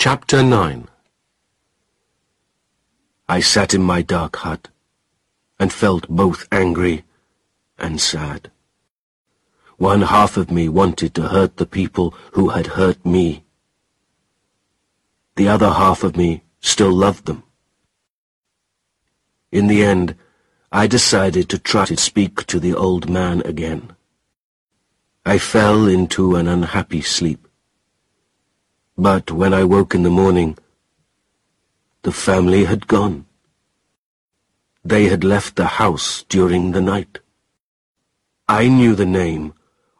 Chapter 9 I sat in my dark hut, and felt both angry and sad. One half of me wanted to hurt the people who had hurt me. The other half of me still loved them. In the end, I decided to try to speak to the old man again. I fell into an unhappy sleep. But when I woke in the morning, the family had gone. They had left the house during the night. I knew the name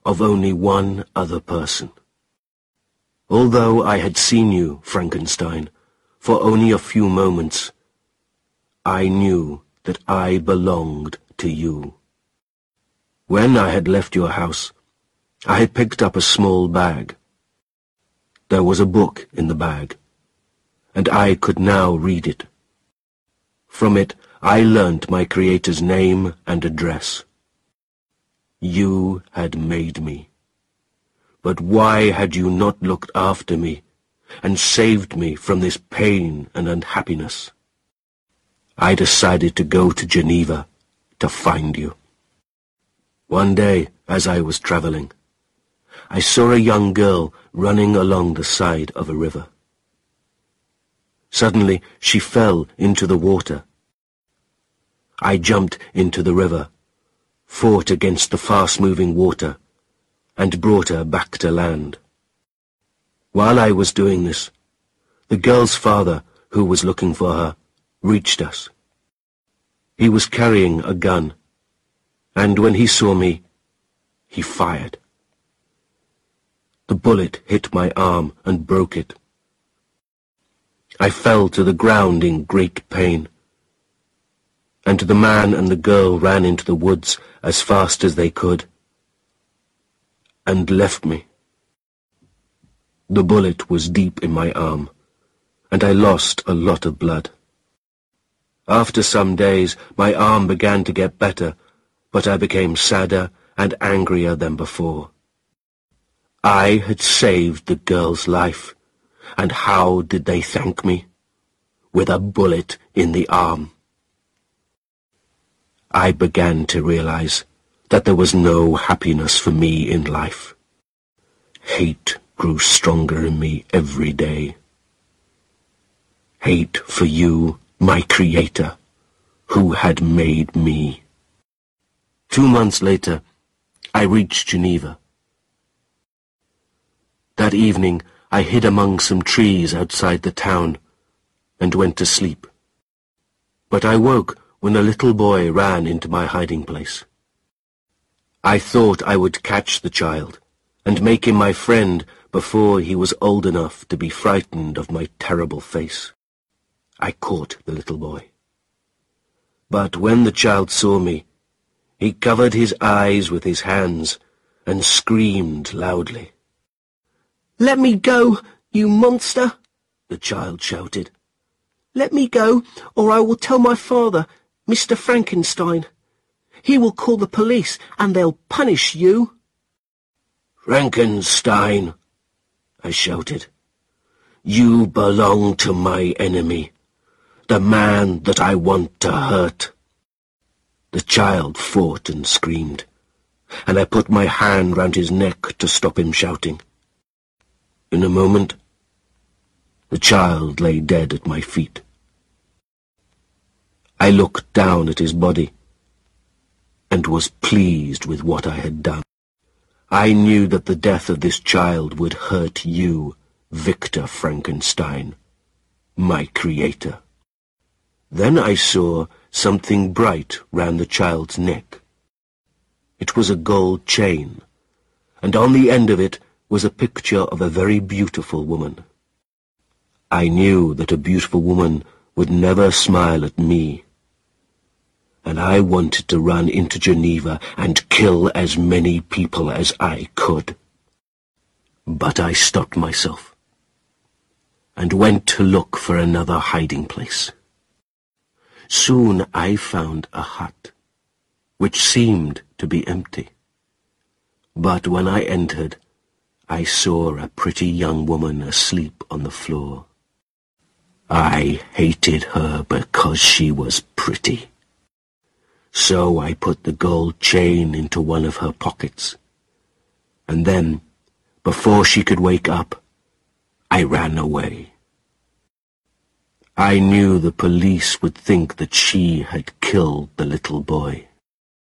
of only one other person. Although I had seen you, Frankenstein, for only a few moments, I knew that I belonged to you. When I had left your house, I had picked up a small bag. There was a book in the bag, and I could now read it. From it, I learnt my Creator's name and address. You had made me. But why had you not looked after me and saved me from this pain and unhappiness? I decided to go to Geneva to find you. One day, as I was travelling, I saw a young girl running along the side of a river. Suddenly, she fell into the water. I jumped into the river, fought against the fast-moving water, and brought her back to land. While I was doing this, the girl's father, who was looking for her, reached us. He was carrying a gun, and when he saw me, he fired. The bullet hit my arm and broke it. I fell to the ground in great pain, and the man and the girl ran into the woods as fast as they could, and left me. The bullet was deep in my arm, and I lost a lot of blood. After some days, my arm began to get better, but I became sadder and angrier than before. I had saved the girl's life, and how did they thank me? With a bullet in the arm. I began to realize that there was no happiness for me in life. Hate grew stronger in me every day. Hate for you, my Creator, who had made me. 2 months later, I reached Geneva. That evening, I hid among some trees outside the town and went to sleep. But I woke when a little boy ran into my hiding place. I thought I would catch the child and make him my friend before he was old enough to be frightened of my terrible face. I caught the little boy. But when the child saw me, he covered his eyes with his hands and screamed loudly. "Let me go, you monster!" the child shouted. "Let me go, or I will tell my father, Mr. Frankenstein. He will call the police, and they'll punish you." "Frankenstein," I shouted, "you belong to my enemy, the man that I want to hurt." The child fought and screamed, and I put my hand round his neck to stop him shouting. In a moment, the child lay dead at my feet. I looked down at his body, and was pleased with what I had done. I knew that the death of this child would hurt you, Victor Frankenstein, my Creator. Then I saw something bright round the child's neck. It was a gold chain, and on the end of it was a picture of a very beautiful woman. I knew that a beautiful woman would never smile at me, and I wanted to run into Geneva and kill as many people as I could. But I stopped myself, and went to look for another hiding place. Soon I found a hut, which seemed to be empty. But when I entered, I saw a pretty young woman asleep on the floor. I hated her because she was pretty. So I put the gold chain into one of her pockets. And then, before she could wake up, I ran away. I knew the police would think that she had killed the little boy.